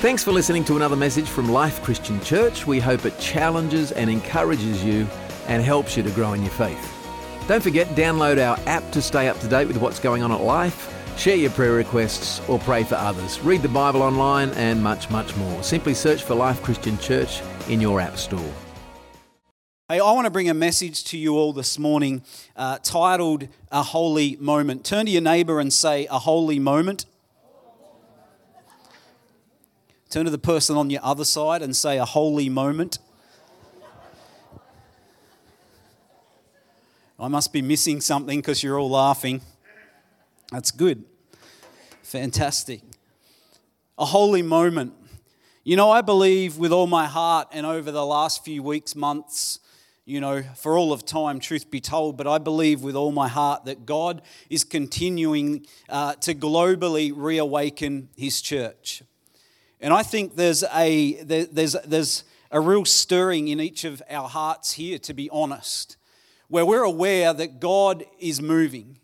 Thanks for listening to another message from Life Christian Church. We hope it challenges and encourages you and helps you to grow in your faith. Don't forget, download our app to stay up to date with what's going on at Life, share your prayer requests or pray for others, read the Bible online and much, much more. Simply search for Life Christian Church in your app store. Hey, I want to bring a message to you all this morning titled A Holy Moment. Turn to your neighbour and say, A Holy Moment. Turn to the person on your other side and say, A Holy Moment. I must be missing something because you're all laughing. That's good. Fantastic. A holy moment. You know, I believe with all my heart, and over the last few weeks, months, for all of time, truth be told, but I believe with all my heart that God is continuing to globally reawaken His church. And I think there's a real stirring in each of our hearts here, to be honest, where we're aware that God is moving.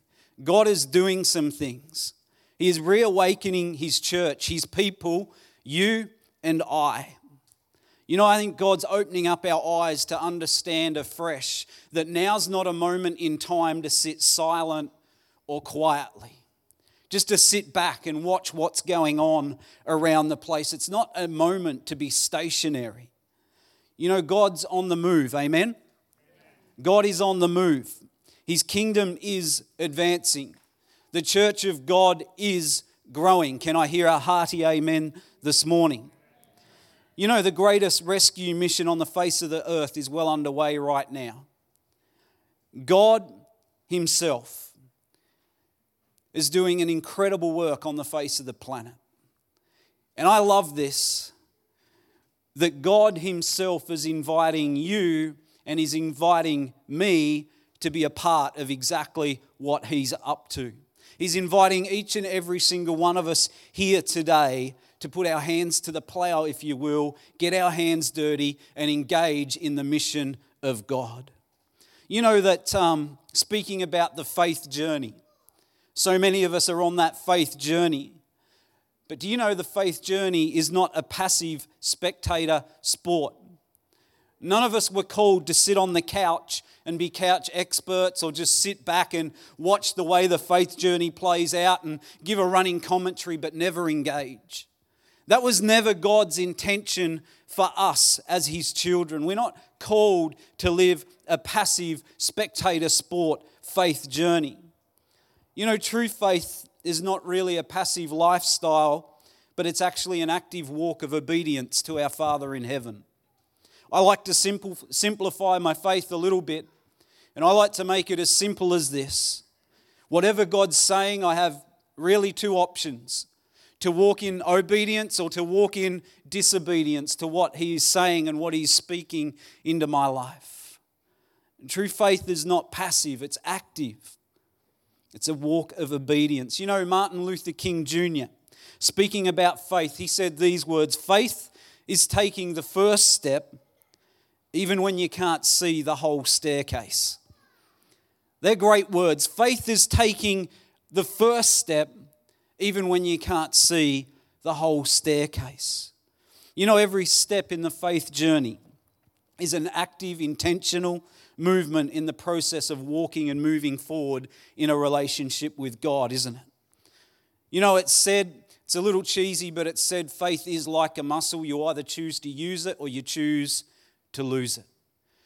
God is doing some things. He is reawakening His church, His people, you and I. You know, I think God's opening up our eyes to understand afresh that now's not a moment in time to sit silent or quietly, just to sit back and watch what's going on around the place. It's not a moment to be stationary. You know, God's on the move, amen? God is on the move. His kingdom is advancing. The church of God is growing. Can I hear a hearty amen this morning? You know, the greatest rescue mission on the face of the earth is well underway right now. God Himself is doing an incredible work on the face of the planet. And I love this, that God Himself is inviting you and He's inviting me to be a part of exactly what He's up to. He's inviting each and every single one of us here today to put our hands to the plow, if you will, get our hands dirty and engage in the mission of God. You know that speaking about the faith journey, so many of us are on that faith journey. But do you know the faith journey is not a passive spectator sport? None of us were called to sit on the couch and be couch experts or just sit back and watch the way the faith journey plays out and give a running commentary but never engage. That was never God's intention for us as His children. We're not called to live a passive spectator sport faith journey. You know, true faith is not really a passive lifestyle, but it's actually an active walk of obedience to our Father in heaven. I like to simplify my faith a little bit, and I like to make it as simple as this. Whatever God's saying, I have really two options: to walk in obedience or to walk in disobedience to what He is saying and what He's speaking into my life. And true faith is not passive, it's active. It's a walk of obedience. You know, Martin Luther King Jr., speaking about faith, he said these words: faith is taking the first step even when you can't see the whole staircase. They're great words. Faith is taking the first step even when you can't see the whole staircase. You know, every step in the faith journey is an active, intentional movement in the process of walking and moving forward in a relationship with God, isn't it? You know, it's said, it's a little cheesy, but it's said faith is like a muscle. You either choose to use it or you choose to lose it.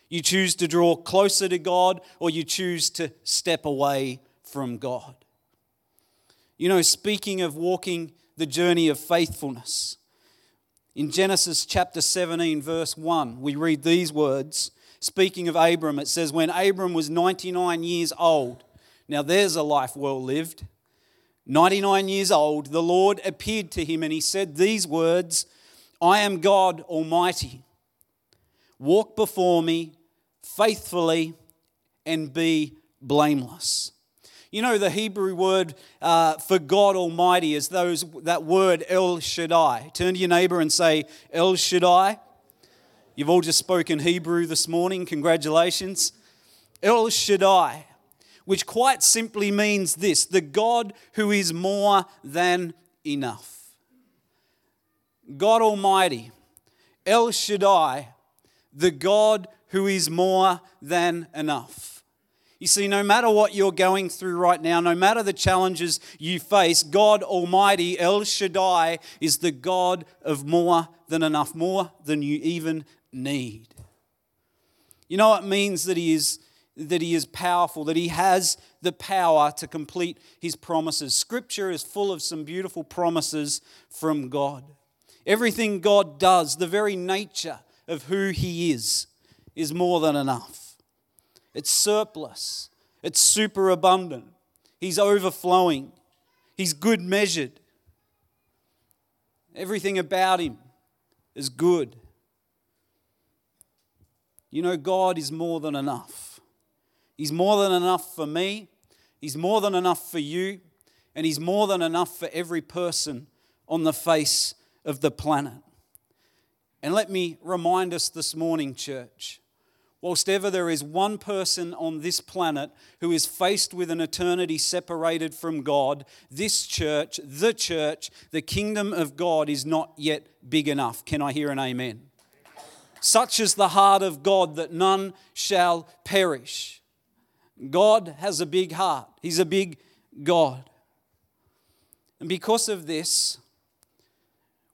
You choose to draw closer to God or you choose to step away from God. You know, speaking of walking the journey of faithfulness, in Genesis chapter 17, verse 1, we read these words. Speaking of Abram, it says, when Abram was 99 years old, now there's a life well lived, 99 years old, the Lord appeared to him and He said these words, I am God Almighty. Walk before me faithfully and be blameless. You know, the Hebrew word for God Almighty is that word El Shaddai. Turn to your neighbour and say, El Shaddai. You've all just spoken Hebrew this morning. Congratulations. El Shaddai, which quite simply means this: the God who is more than enough. God Almighty, El Shaddai, the God who is more than enough. You see, no matter what you're going through right now, no matter the challenges you face, God Almighty, El Shaddai, is the God of more than enough, more than you even need. You know, it means that he is powerful, that he has the power to complete his promises. Scripture is full of some beautiful promises from God. Everything God does, the very nature of who he is more than enough. It's surplus. It's superabundant. He's overflowing. He's good measured. Everything about him is good. You know, God is more than enough. He's more than enough for me. He's more than enough for you. And he's more than enough for every person on the face of the planet. And let me remind us this morning, church, whilst ever there is one person on this planet who is faced with an eternity separated from God, this church, the kingdom of God is not yet big enough. Can I hear an amen? Such is the heart of God that none shall perish. God has a big heart. He's a big God. And because of this,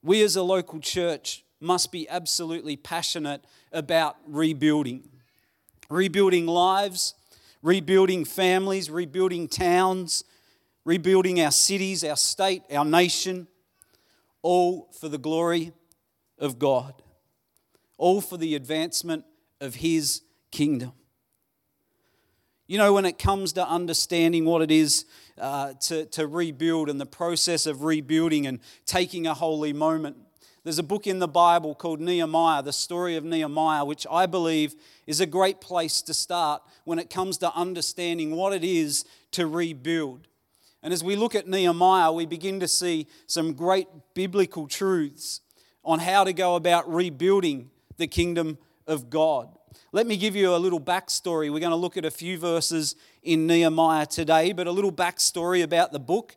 we as a local church must be absolutely passionate about rebuilding. Rebuilding lives, rebuilding families, rebuilding towns, rebuilding our cities, our state, our nation, all for the glory of God, all for the advancement of his kingdom. You know, when it comes to understanding what it is to rebuild and the process of rebuilding and taking a holy moment, there's a book in the Bible called Nehemiah, the story of Nehemiah, which I believe is a great place to start when it comes to understanding what it is to rebuild. And as we look at Nehemiah, we begin to see some great biblical truths on how to go about rebuilding the kingdom of God. Let me give you a little backstory. We're going to look at a few verses in Nehemiah today, but a little backstory about the book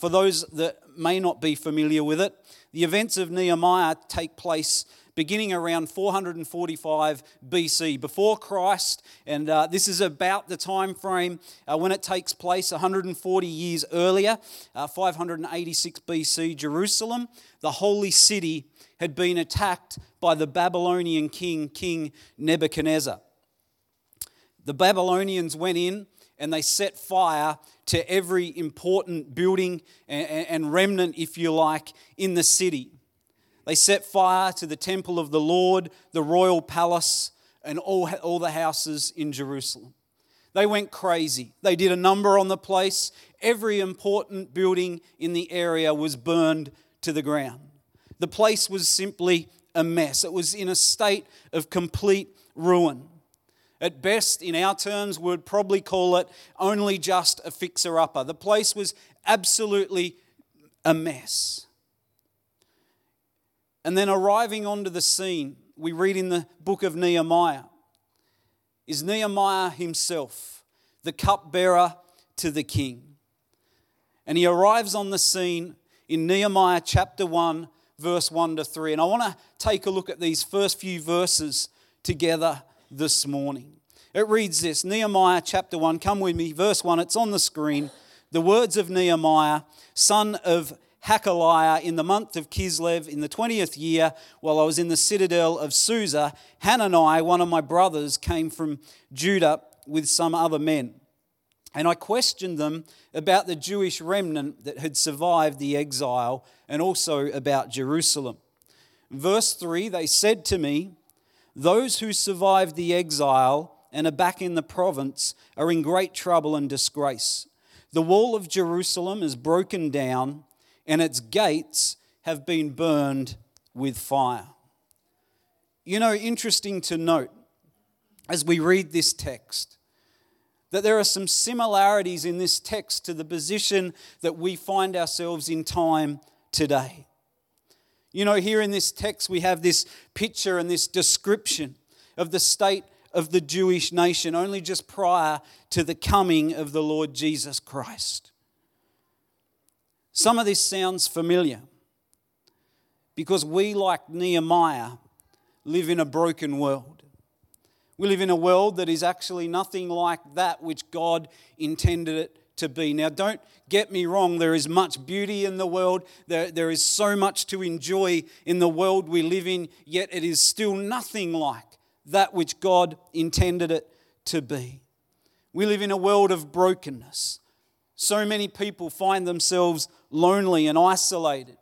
for those that may not be familiar with it. The events of Nehemiah take place beginning around 445 BC, before Christ, and this is about the time frame when it takes place, 140 years earlier, 586 BC, Jerusalem, the holy city, had been attacked by the Babylonian king, King Nebuchadnezzar. The Babylonians went in and they set fire to every important building and remnant, if you like, in the city. They set fire to the temple of the Lord, the royal palace, and all the houses in Jerusalem. They went crazy. They did a number on the place. Every important building in the area was burned to the ground. The place was simply a mess. It was in a state of complete ruin. At best, in our terms, we'd probably call it only just a fixer-upper. The place was absolutely a mess. And then arriving onto the scene, we read in the book of Nehemiah, is Nehemiah himself, the cupbearer to the king. And he arrives on the scene in Nehemiah chapter 1, verse 1 to 3. And I want to take a look at these first few verses together this morning. It reads this, Nehemiah chapter 1, come with me, verse 1, it's on the screen. The words of Nehemiah, son of Hakaliah, in the month of Kislev, in the 20th year, while I was in the citadel of Susa, Hanani, one of my brothers, came from Judah with some other men. And I questioned them about the Jewish remnant that had survived the exile and also about Jerusalem. Verse 3, they said to me, those who survived the exile and are back in the province are in great trouble and disgrace. The wall of Jerusalem is broken down and its gates have been burned with fire. You know, interesting to note as we read this text, that there are some similarities in this text to the position that we find ourselves in time today. You know, here in this text we have this picture and this description of the state of the Jewish nation only just prior to the coming of the Lord Jesus Christ. Some of this sounds familiar. because we, like Nehemiah, live in a broken world. We live in a world that is actually nothing like that which God intended it to be. Now, don't get me wrong, there is much beauty in the world. There is so much to enjoy in the world we live in, yet it is still nothing like that which God intended it to be. We live in a world of brokenness. So many people find themselves lonely and isolated.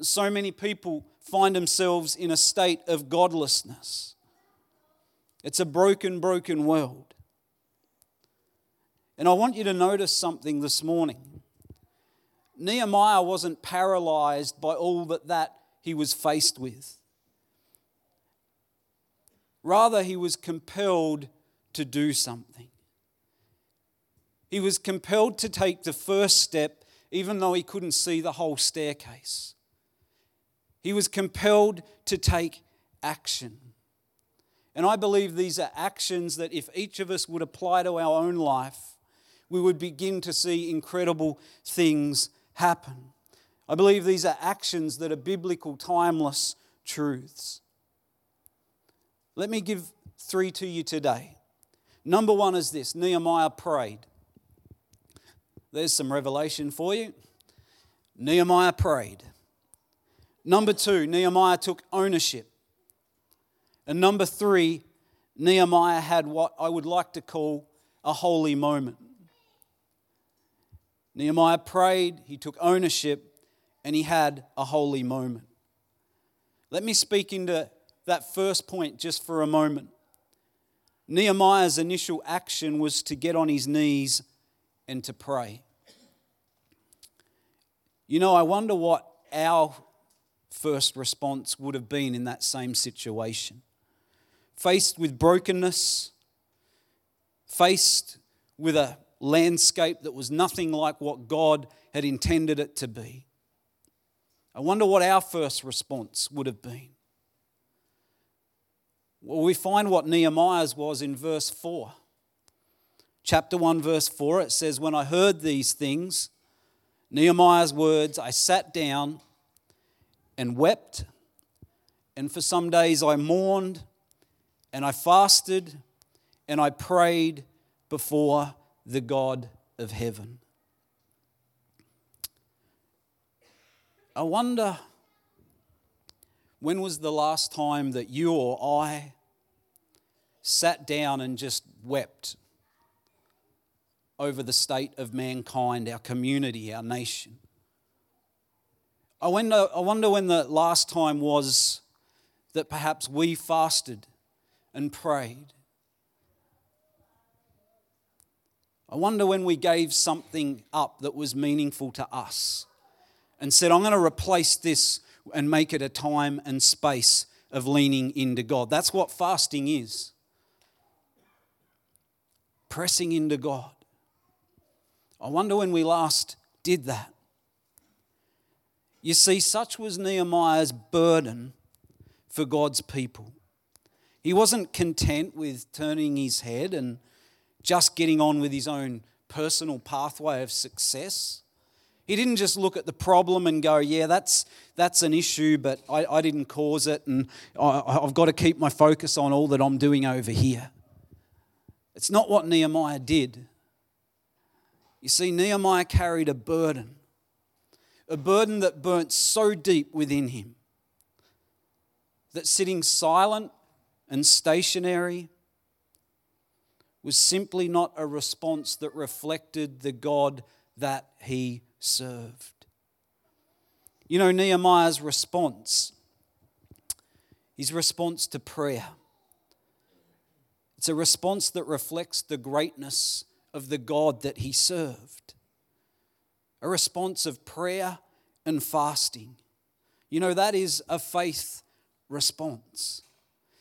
So many people find themselves in a state of godlessness. It's a broken world. And I want you to notice something this morning. Nehemiah wasn't paralyzed by all that he was faced with. Rather, he was compelled to do something. He was compelled to take the first step, even though he couldn't see the whole staircase. He was compelled to take action. And I believe these are actions that if each of us would apply to our own life, we would begin to see incredible things happen. I believe these are actions that are biblical, timeless truths. Let me give three to you today. Number one is this: Nehemiah prayed. There's some revelation for you. Nehemiah prayed. Number two, Nehemiah took ownership. And number three, Nehemiah had what I would like to call a holy moment. Nehemiah prayed, he took ownership, and he had a holy moment. Let me speak into that first point just for a moment. Nehemiah's initial action was to get on his knees and to pray. You know, I wonder what our first response would have been in that same situation. Faced with brokenness, faced with a landscape that was nothing like what God had intended it to be. I wonder what our first response would have been. Well, we find what Nehemiah's was in verse 4. Chapter 1, verse 4, it says, "When I heard these things, Nehemiah's words, I sat down and wept, and for some days I mourned, and I fasted, and I prayed before the God of heaven." I wonder, when was the last time that you or I sat down and just wept over the state of mankind, our community, our nation? I wonder when the last time was that perhaps we fasted and prayed. I wonder when we gave something up that was meaningful to us and said, I'm going to replace this and make it a time and space of leaning into God. That's what fasting is. Pressing into God. I wonder when we last did that. You see, such was Nehemiah's burden for God's people. He wasn't content with turning his head and just getting on with his own personal pathway of success. He didn't just look at the problem and go, yeah, that's an issue, but I didn't cause it, and I've got to keep my focus on all that I'm doing over here. It's not what Nehemiah did. You see, Nehemiah carried a burden that burnt so deep within him that sitting silent and stationary was simply not a response that reflected the God that he served. You know, Nehemiah's response, his response to prayer, it's a response that reflects the greatness of the God that he served. A response of prayer and fasting. You know, that is a faith response.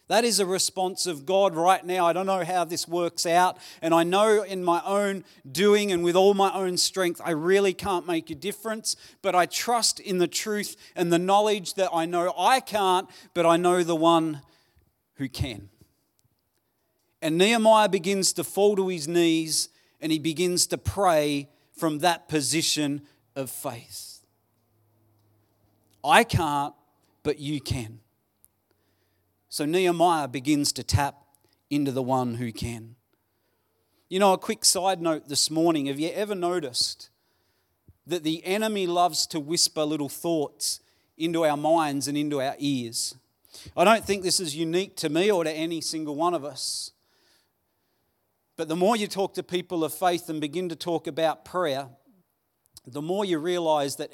That is a response of God right now. I don't know how this works out, and I know in my own doing and with all my own strength, I really can't make a difference, but I trust in the truth and the knowledge that I know I can't, but I know the one who can. And Nehemiah begins to fall to his knees, and he begins to pray from that position of faith. I can't, but you can. So Nehemiah begins to tap into the one who can. You know, a quick side note this morning, have you ever noticed that the enemy loves to whisper little thoughts into our minds and into our ears? I don't think this is unique to me or to any single one of us. But the more you talk to people of faith and begin to talk about prayer, the more you realize that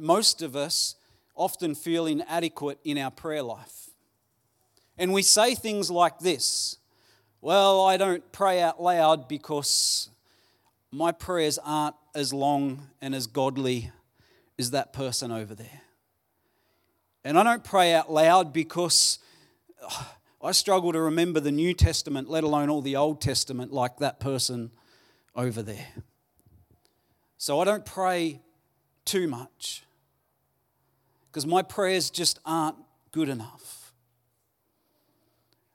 most of us often feel inadequate in our prayer life. And we say things like this, well, I don't pray out loud because my prayers aren't as long and as godly as that person over there. And I don't pray out loud because I struggle to remember the New Testament, let alone all the Old Testament, like that person over there. So I don't pray too much because my prayers just aren't good enough.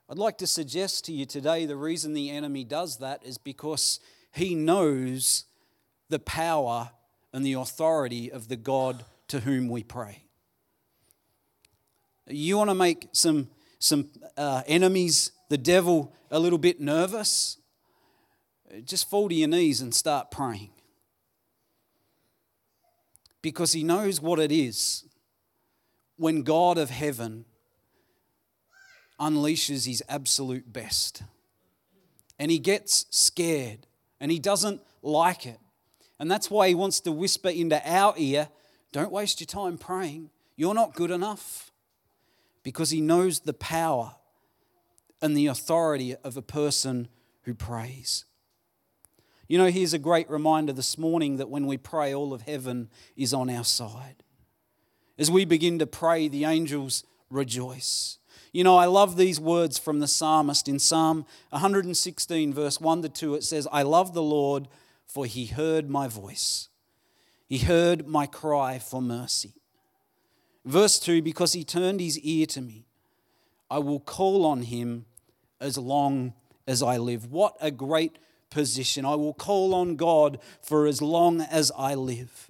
I'd like to suggest to you today the reason the enemy does that is because he knows the power and the authority of the God to whom we pray. You want to make some enemies, the devil, a little bit nervous? Just fall to your knees and start praying. Because he knows what it is when God of heaven unleashes his absolute best. And he gets scared and he doesn't like it. And that's why he wants to whisper into our ear, don't waste your time praying. You're not good enough. Because he knows the power and the authority of a person who prays. You know, here's a great reminder this morning that when we pray, all of heaven is on our side. As we begin to pray, the angels rejoice. You know, I love these words from the psalmist. In Psalm 116, verse 1-2, it says, I love the Lord, for he heard my voice. He heard my cry for mercy. Verse 2, because he turned his ear to me, I will call on him as long as I live. What a great position. I will call on God for as long as I live.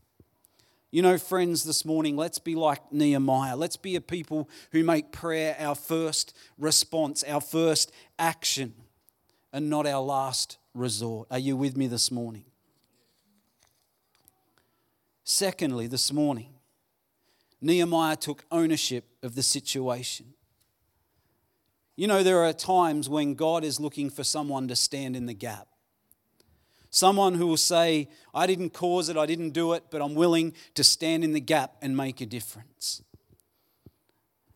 You know, friends, this morning, let's be like Nehemiah. Let's be a people who make prayer our first response, our first action, and not our last resort. Are you with me this morning? Secondly, this morning, Nehemiah took ownership of the situation. You know, there are times when God is looking for someone to stand in the gap. Someone who will say, I didn't cause it, I didn't do it, but I'm willing to stand in the gap and make a difference.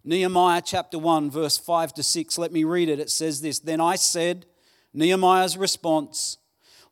Nehemiah chapter 1, verse 5-6, let me read it. It says this, then I said, Nehemiah's response,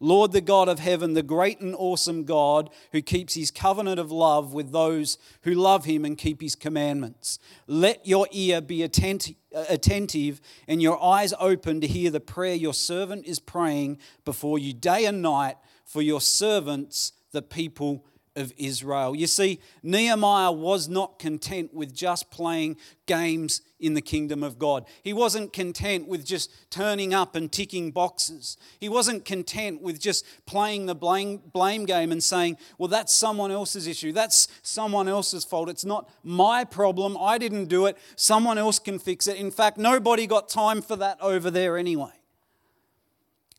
Lord, the God of heaven, the great and awesome God who keeps his covenant of love with those who love him and keep his commandments. Let your ear be attentive and your eyes open to hear the prayer your servant is praying before you day and night for your servants, the people of Israel. You see, Nehemiah was not content with just playing games in the kingdom of God. He wasn't content with just turning up and ticking boxes. He wasn't content with just playing the blame game and saying, well, that's someone else's issue. That's someone else's fault. It's not my problem. I didn't do it. Someone else can fix it. In fact, nobody got time for that over there anyway.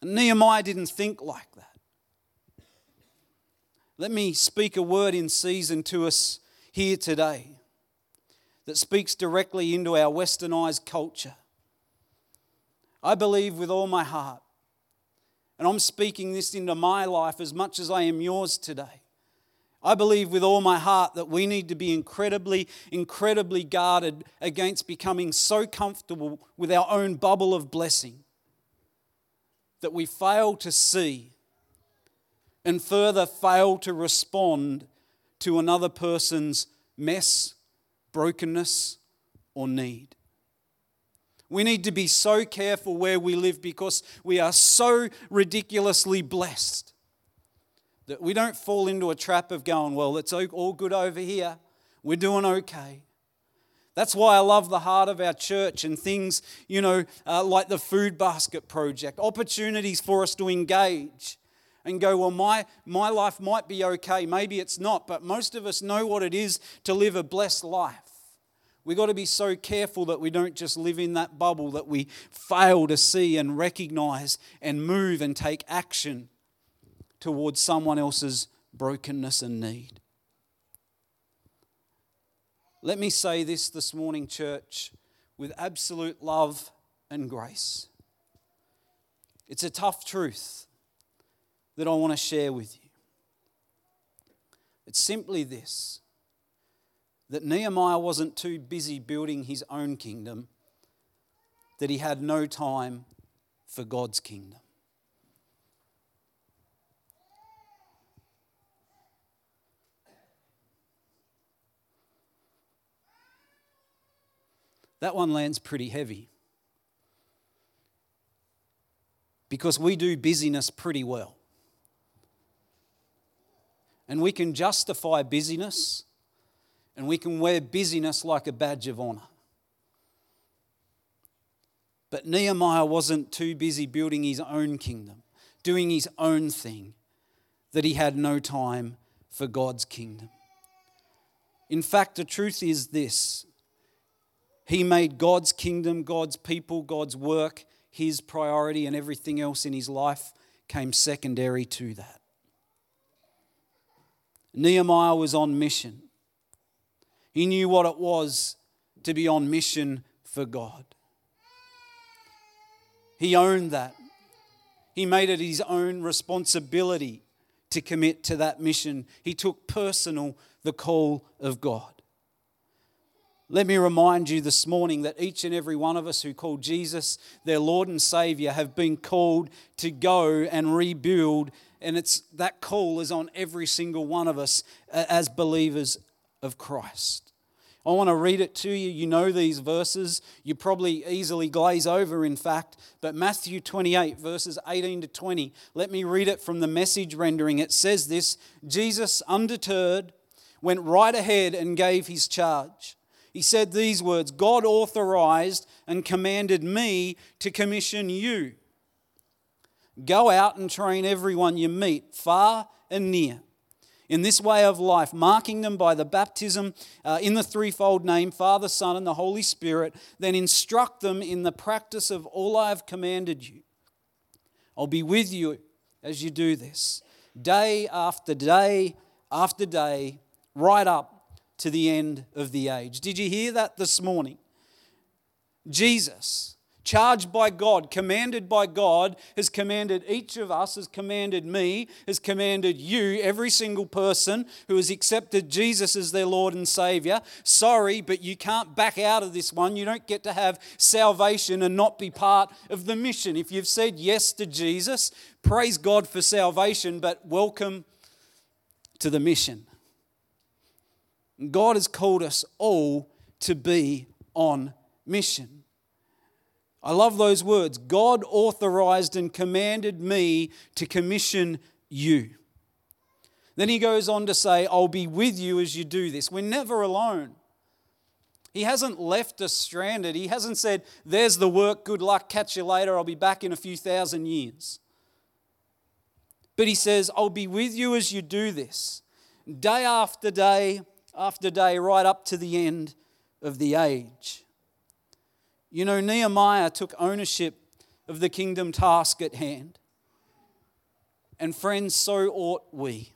And Nehemiah didn't think like that. Let me speak a word in season to us here today that speaks directly into our westernized culture. I believe with all my heart, and I'm speaking this into my life as much as I am yours today. I believe with all my heart that we need to be incredibly, incredibly guarded against becoming so comfortable with our own bubble of blessing that we fail to see and further fail to respond to another person's mess, brokenness, or need. We need to be so careful where we live because we are so ridiculously blessed that we don't fall into a trap of going, well, it's all good over here. We're doing okay. That's why I love the heart of our church and things, like the food basket project, opportunities for us to engage and go, well, my life might be okay, maybe it's not, but most of us know what it is to live a blessed life. We've got to be so careful that we don't just live in that bubble, that we fail to see and recognize and move and take action towards someone else's brokenness and need. Let me say this morning, church, with absolute love and grace. It's a tough truth that I want to share with you. It's simply this, that Nehemiah wasn't too busy building his own kingdom, that he had no time for God's kingdom. That one lands pretty heavy, because we do busyness pretty well. And we can justify busyness, and we can wear busyness like a badge of honor. But Nehemiah wasn't too busy building his own kingdom, doing his own thing, that he had no time for God's kingdom. In fact, the truth is this. He made God's kingdom, God's people, God's work his priority, and everything else in his life came secondary to that. Nehemiah was on mission. He knew what it was to be on mission for God. He owned that. He made it his own responsibility to commit to that mission. He took personal the call of God. Let me remind you this morning that each and every one of us who call Jesus their Lord and Savior have been called to go and rebuild, and it's that call is on every single one of us as believers of Christ. I want to read it to you. You know these verses. You probably easily glaze over, in fact. But Matthew 28, verses 18 to 20. Let me read it from the Message rendering. It says this: Jesus, undeterred, went right ahead and gave his charge. He said these words: God authorized and commanded me to commission you. Go out and train everyone you meet, far and near, in this way of life, marking them by the baptism in the threefold name, Father, Son, and the Holy Spirit. Then instruct them in the practice of all I have commanded you. I'll be with you as you do this, day after day after day, right up to the end of the age. Did you hear that this morning? Jesus, charged by God, commanded by God, has commanded each of us, has commanded me, has commanded you, every single person who has accepted Jesus as their Lord and Savior. Sorry, but you can't back out of this one. You don't get to have salvation and not be part of the mission. If you've said yes to Jesus, praise God for salvation, but welcome to the mission. God has called us all to be on mission. I love those words. God authorized and commanded me to commission you. Then he goes on to say, I'll be with you as you do this. We're never alone. He hasn't left us stranded. He hasn't said, there's the work, good luck, catch you later, I'll be back in a few thousand years. But he says, I'll be with you as you do this, day after day after day, right up to the end of the age. You know, Nehemiah took ownership of the kingdom task at hand. And friends, so ought we.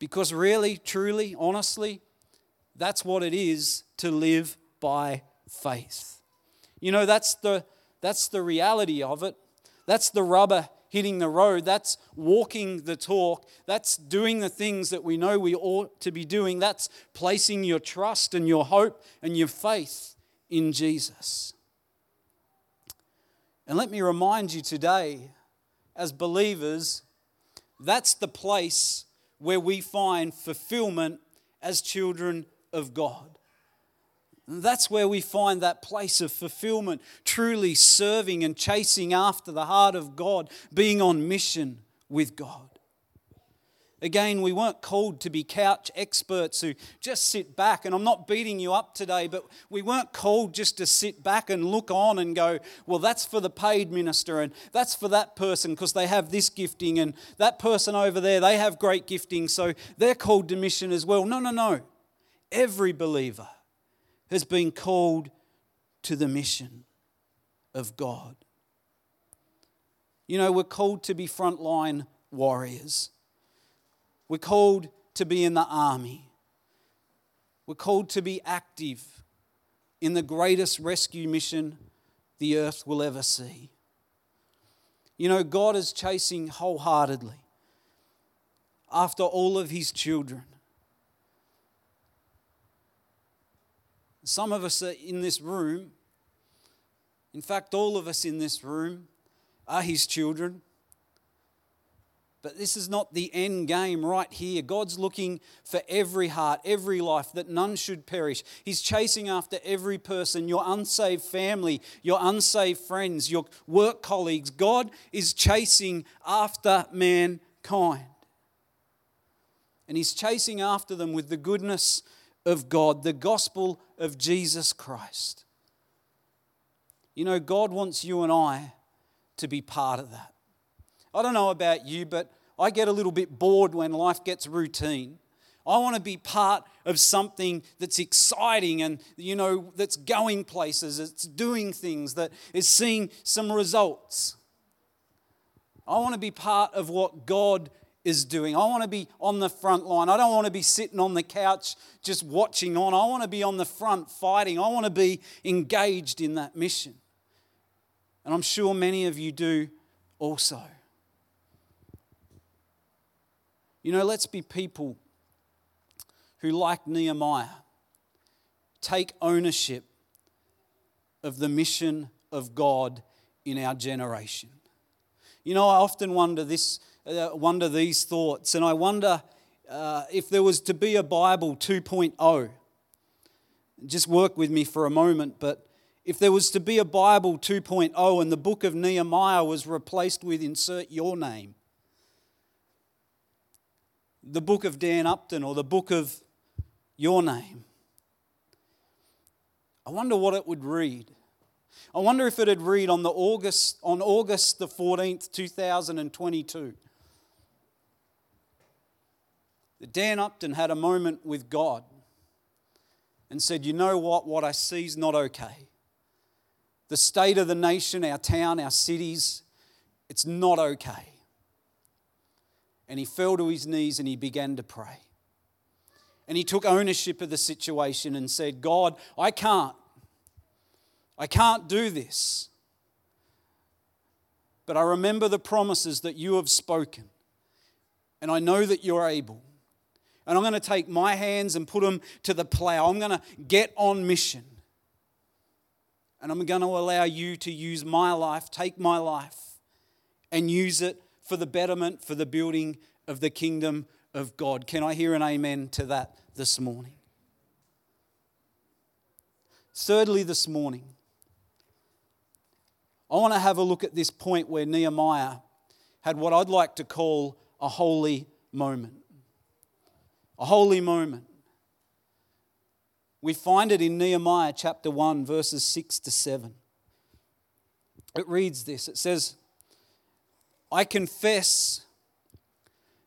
Because really, truly, honestly, that's what it is to live by faith. You know, that's the reality of it. That's the rubber hitting the road. That's walking the talk. That's doing the things that we know we ought to be doing. That's placing your trust and your hope and your faith in Jesus. And let me remind you today, as believers, that's the place where we find fulfillment as children of God. And that's where we find that place of fulfillment, truly serving and chasing after the heart of God, being on mission with God. Again, we weren't called to be couch experts who just sit back, and I'm not beating you up today, but we weren't called just to sit back and look on and go, well, that's for the paid minister, and that's for that person because they have this gifting, and that person over there, they have great gifting, so they're called to mission as well. No. Every believer has been called to the mission of God. You know, we're called to be frontline warriors. We're called to be in the army. We're called to be active in the greatest rescue mission the earth will ever see. You know, God is chasing wholeheartedly after all of his children. Some of us are in this room. In fact, all of us in this room are his children. But this is not the end game right here. God's looking for every heart, every life, that none should perish. He's chasing after every person, your unsaved family, your unsaved friends, your work colleagues. God is chasing after mankind. And he's chasing after them with the goodness of God, the gospel of Jesus Christ. You know, God wants you and I to be part of that. I don't know about you, but I get a little bit bored when life gets routine. I want to be part of something that's exciting and, you know, that's going places, it's doing things, that is seeing some results. I want to be part of what God is doing. I want to be on the front line. I don't want to be sitting on the couch just watching on. I want to be on the front fighting. I want to be engaged in that mission. And I'm sure many of you do also. You know, let's be people who, like Nehemiah, take ownership of the mission of God in our generation. You know, I often wonder these thoughts, and I wonder if there was to be a Bible 2.0. Just work with me for a moment, but if there was to be a Bible 2.0 and the book of Nehemiah was replaced with insert your name, the book of Dan Upton or the book of your name, I wonder what it would read. I wonder if it would read on August the 14th, 2022. That Dan Upton had a moment with God and said, you know what I see is not okay. The state of the nation, our town, our cities, it's not okay. And he fell to his knees and he began to pray. And he took ownership of the situation and said, God, I can't do this. But I remember the promises that you have spoken. And I know that you're able. And I'm going to take my hands and put them to the plow. I'm going to get on mission. And I'm going to allow you to use my life, take my life, and use it for the betterment, for the building of the kingdom of God. Can I hear an amen to that this morning? Thirdly, this morning, I want to have a look at this point where Nehemiah had what I'd like to call a holy moment. A holy moment. We find it in Nehemiah chapter 1, verses 6 to 7. It reads this. It says, I confess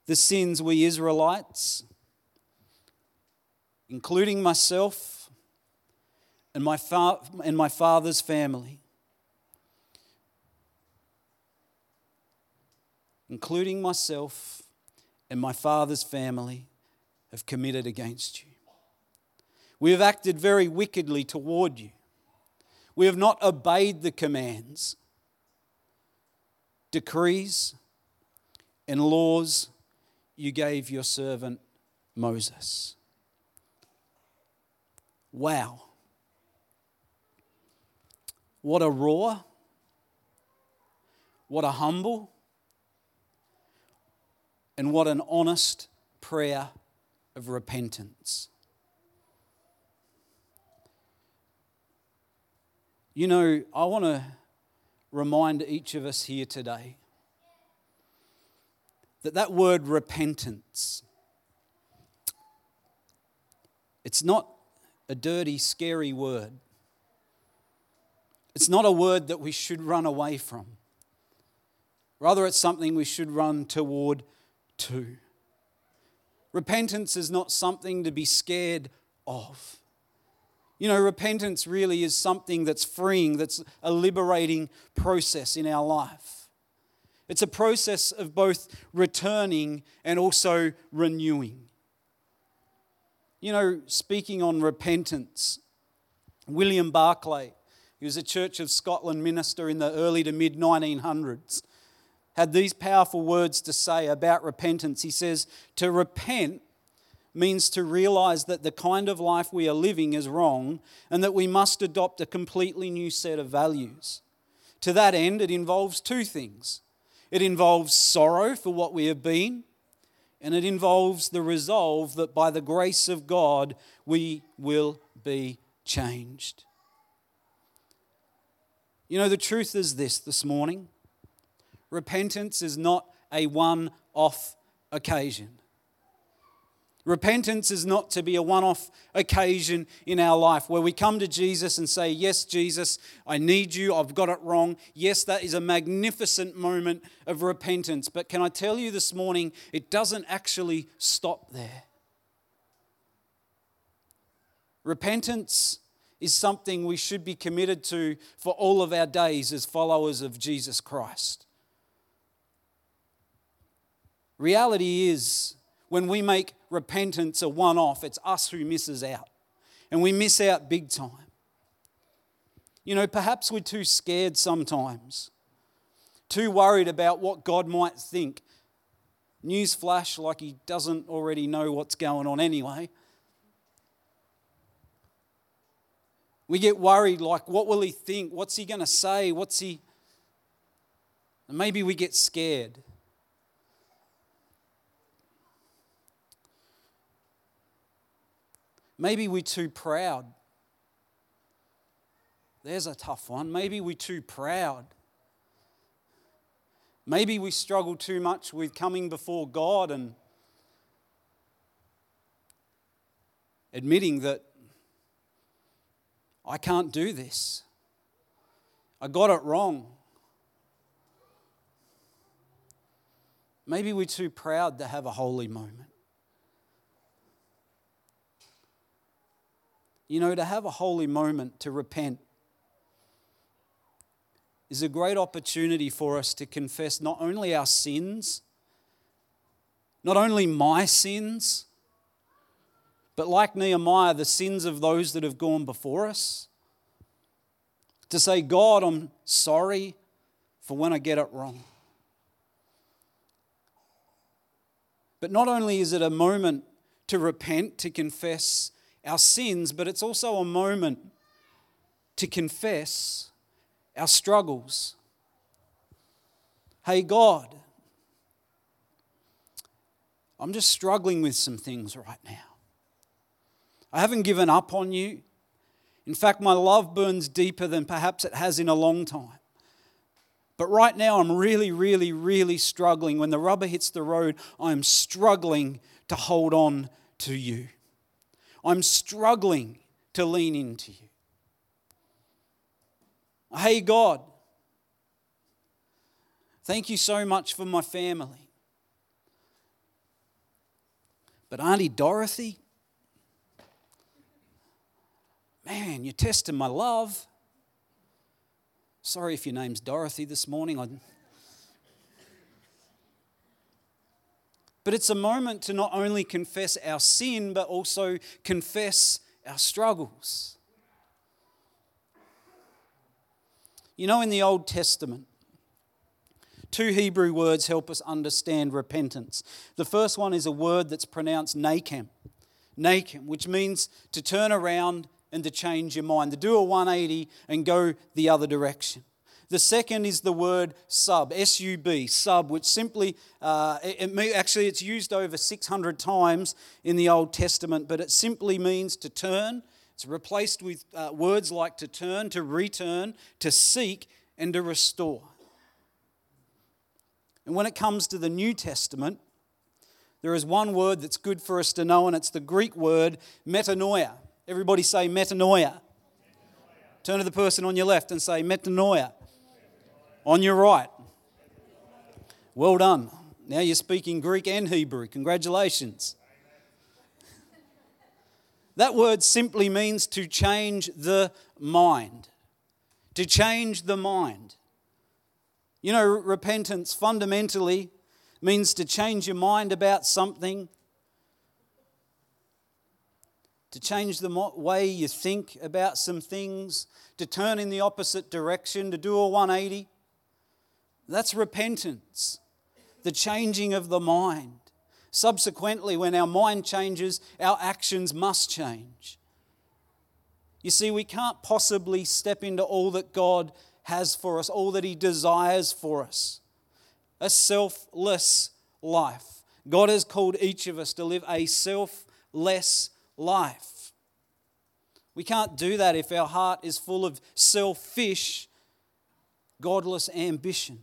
the sins we Israelites, including myself and my father's family, including myself and my father's family, have committed against you. We have acted very wickedly toward you. We have not obeyed the commands, decrees and laws you gave your servant Moses. Wow. What a raw, what a humble, and what an honest prayer of repentance. You know, I want to remind each of us here today that word repentance, it's not a dirty, scary word. It's not a word that we should run away from. Rather, it's something we should run toward to. Repentance is not something to be scared of. You know, repentance really is something that's freeing, that's a liberating process in our life. It's a process of both returning and also renewing. You know, speaking on repentance, William Barclay, he was a Church of Scotland minister in the early to mid-1900s, had these powerful words to say about repentance. He says, "To repent means to realize that the kind of life we are living is wrong and that we must adopt a completely new set of values. To that end, it involves two things. It involves sorrow for what we have been, and it involves the resolve that by the grace of God, we will be changed." You know, the truth is this morning. Repentance is not a one-off occasion. Repentance is not to be a one-off occasion in our life where we come to Jesus and say, "Yes, Jesus, I need you. I've got it wrong." Yes, that is a magnificent moment of repentance. But can I tell you this morning, it doesn't actually stop there. Repentance is something we should be committed to for all of our days as followers of Jesus Christ. Reality is, when we make repentance a one-off, it's us who misses out. And we miss out big time. You know, perhaps we're too scared sometimes, too worried about what God might think. Newsflash, like He doesn't already know what's going on anyway. We get worried, like, what will He think? What's He going to say? And maybe we get scared. Maybe we're too proud. There's a tough one. Maybe we're too proud. Maybe we struggle too much with coming before God and admitting that I can't do this. I got it wrong. Maybe we're too proud to have a holy moment. You know, to have a holy moment, to repent, is a great opportunity for us to confess not only our sins, not only my sins, but like Nehemiah, the sins of those that have gone before us. To say, "God, I'm sorry for when I get it wrong." But not only is it a moment to repent, to confess our sins, but it's also a moment to confess our struggles. "Hey God, I'm just struggling with some things right now. I haven't given up on you. In fact, my love burns deeper than perhaps it has in a long time. But right now I'm really, really, really struggling. When the rubber hits the road, I'm struggling to hold on to you. I'm struggling to lean into you. Hey God, thank you so much for my family. But Auntie Dorothy, man, you're testing my love. Sorry if your name's Dorothy this morning." But it's a moment to not only confess our sin, but also confess our struggles. You know, in the Old Testament, two Hebrew words help us understand repentance. The first one is a word that's pronounced nakem. Nakem, which means to turn around and to change your mind, to do a 180 and go the other direction. The second is the word sub, S-U-B, sub, which simply, it's used over 600 times in the Old Testament, but it simply means to turn. It's replaced with words like to turn, to return, to seek, and to restore. And when it comes to the New Testament, there is one word that's good for us to know, and it's the Greek word metanoia. Everybody say metanoia. Turn to the person on your left and say metanoia. On your right. Well done. Now you're speaking Greek and Hebrew. Congratulations. That word simply means to change the mind. To change the mind. You know, repentance fundamentally means to change your mind about something, to change the way you think about some things, to turn in the opposite direction, to do a 180. That's repentance, the changing of the mind. Subsequently, when our mind changes, our actions must change. You see, we can't possibly step into all that God has for us, all that He desires for us. A selfless life. God has called each of us to live a selfless life. We can't do that if our heart is full of selfish, godless ambition.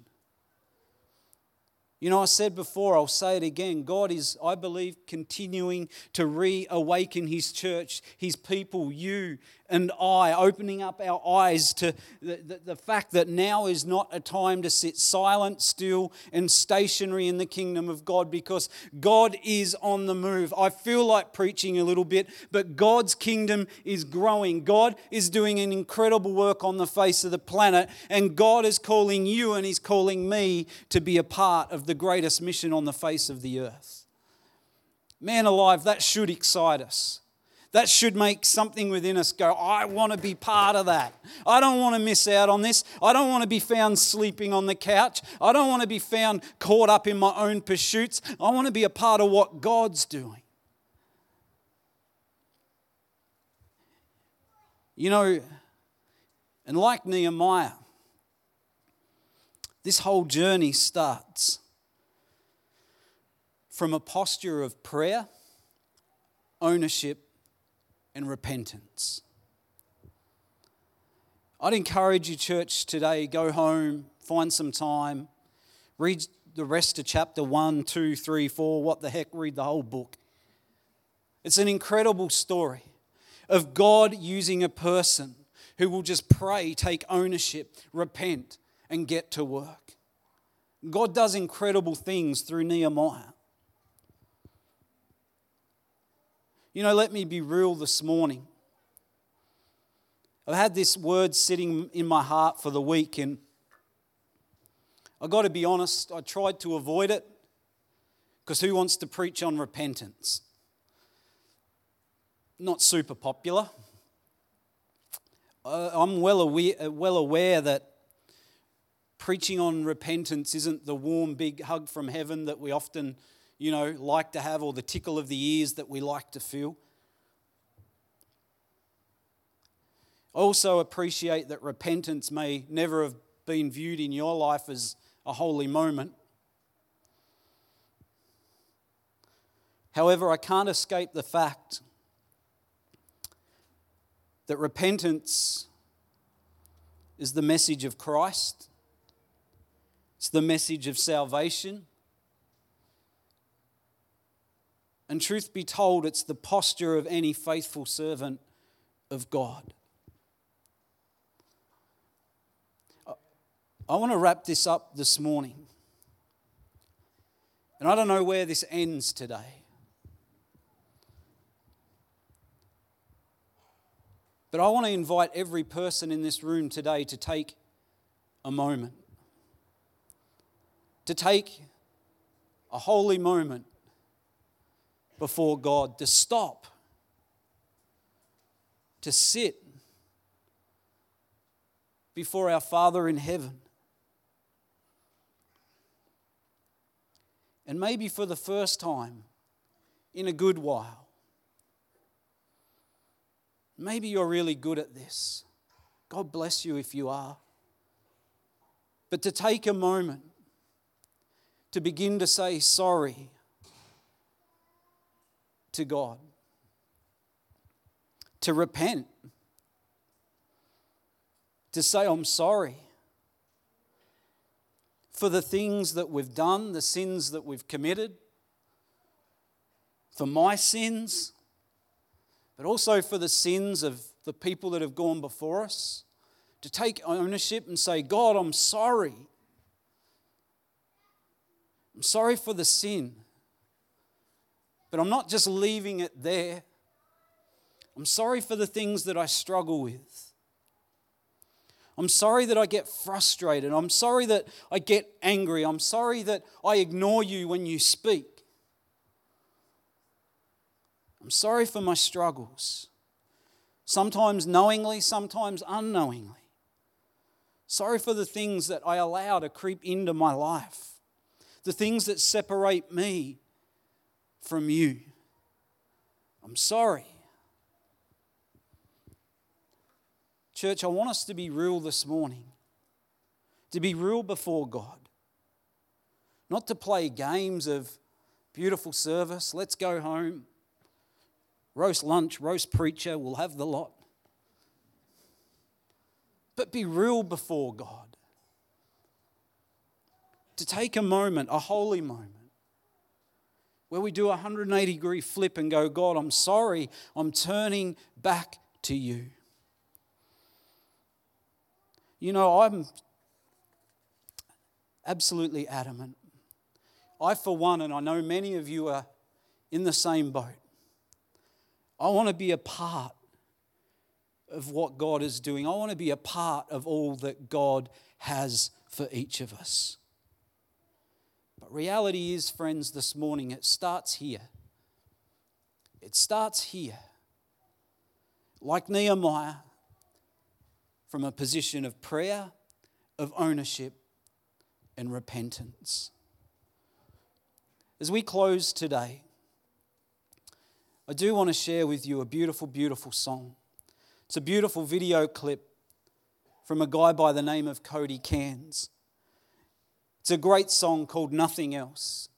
You know, I said before, I'll say it again, God is, I believe, continuing to reawaken His church, His people, you and I, opening up our eyes to the fact that now is not a time to sit silent, still, and stationary in the kingdom of God, because God is on the move. I feel like preaching a little bit, but God's kingdom is growing. God is doing an incredible work on the face of the planet, and God is calling you and He's calling me to be a part of the greatest mission on the face of the earth. Man alive, that should excite us. That should make something within us go, I want to be part of that. I don't want to miss out on this. I don't want to be found sleeping on the couch. I don't want to be found caught up in my own pursuits. I want to be a part of what God's doing. You know, and like Nehemiah, this whole journey starts from a posture of prayer, ownership, and repentance. I'd encourage you, church, today, go home, find some time, read the rest of chapter 1, 2, 3, 4, what the heck, read the whole book. It's an incredible story of God using a person who will just pray, take ownership, repent, and get to work. God does incredible things through Nehemiah. You know, let me be real this morning. I've had this word sitting in my heart for the week, and I've got to be honest, I tried to avoid it, because who wants to preach on repentance? Not super popular. I'm well aware that preaching on repentance isn't the warm, big hug from heaven that we often, you know, like to have, or the tickle of the ears that we like to feel. I also appreciate that repentance may never have been viewed in your life as a holy moment. However, I can't escape the fact that repentance is the message of Christ. It's the message of salvation. And truth be told, it's the posture of any faithful servant of God. I want to wrap this up this morning. And I don't know where this ends today. But I want to invite every person in this room today to take a moment. To take a holy moment before God, to stop, to sit before our Father in heaven. And maybe for the first time in a good while, maybe you're really good at this. God bless you if you are. But to take a moment to begin to say sorry to God, to repent, to say I'm sorry for the things that we've done, the sins that we've committed, for my sins, but also for the sins of the people that have gone before us, to take ownership and say, God, I'm sorry. I'm sorry for the sin, but I'm not just leaving it there. I'm sorry for the things that I struggle with. I'm sorry that I get frustrated. I'm sorry that I get angry. I'm sorry that I ignore you when you speak. I'm sorry for my struggles, sometimes knowingly, sometimes unknowingly. Sorry for the things that I allow to creep into my life, the things that separate me from you. I'm sorry. Church, I want us to be real this morning, to be real before God, not to play games of beautiful service, let's go home, roast lunch, roast preacher, we'll have the lot. But be real before God, to take a moment, a holy moment, where we do a 180-degree flip and go, God, I'm sorry, I'm turning back to you. You know, I'm absolutely adamant. I, for one, and I know many of you are in the same boat, I want to be a part of what God is doing. I want to be a part of all that God has for each of us. But reality is, friends, this morning, it starts here. It starts here. Like Nehemiah, from a position of prayer, of ownership, and repentance. As we close today, I do want to share with you a beautiful, beautiful song. It's a beautiful video clip from a guy by the name of Cody Cairns. It's a great song called Nothing Else.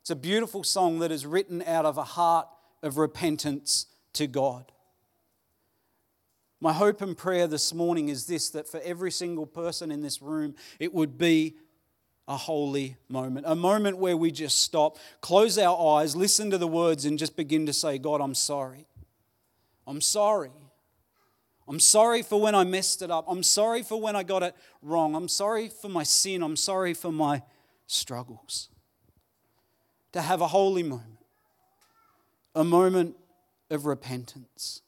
It's a beautiful song that is written out of a heart of repentance to God. My hope and prayer this morning is this, that for every single person in this room, it would be a holy moment, a moment where we just stop, close our eyes, listen to the words and just begin to say, God, I'm sorry. I'm sorry. I'm sorry for when I messed it up. I'm sorry for when I got it wrong. I'm sorry for my sin. I'm sorry for my struggles. To have a holy moment, a moment of repentance.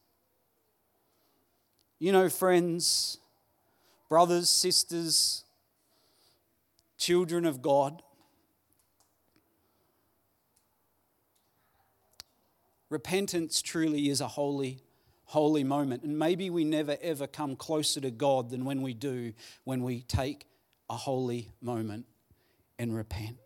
You know, friends, brothers, sisters, children of God, repentance truly is a holy moment, and maybe we never ever come closer to God than when we do, when we take a holy moment and repent.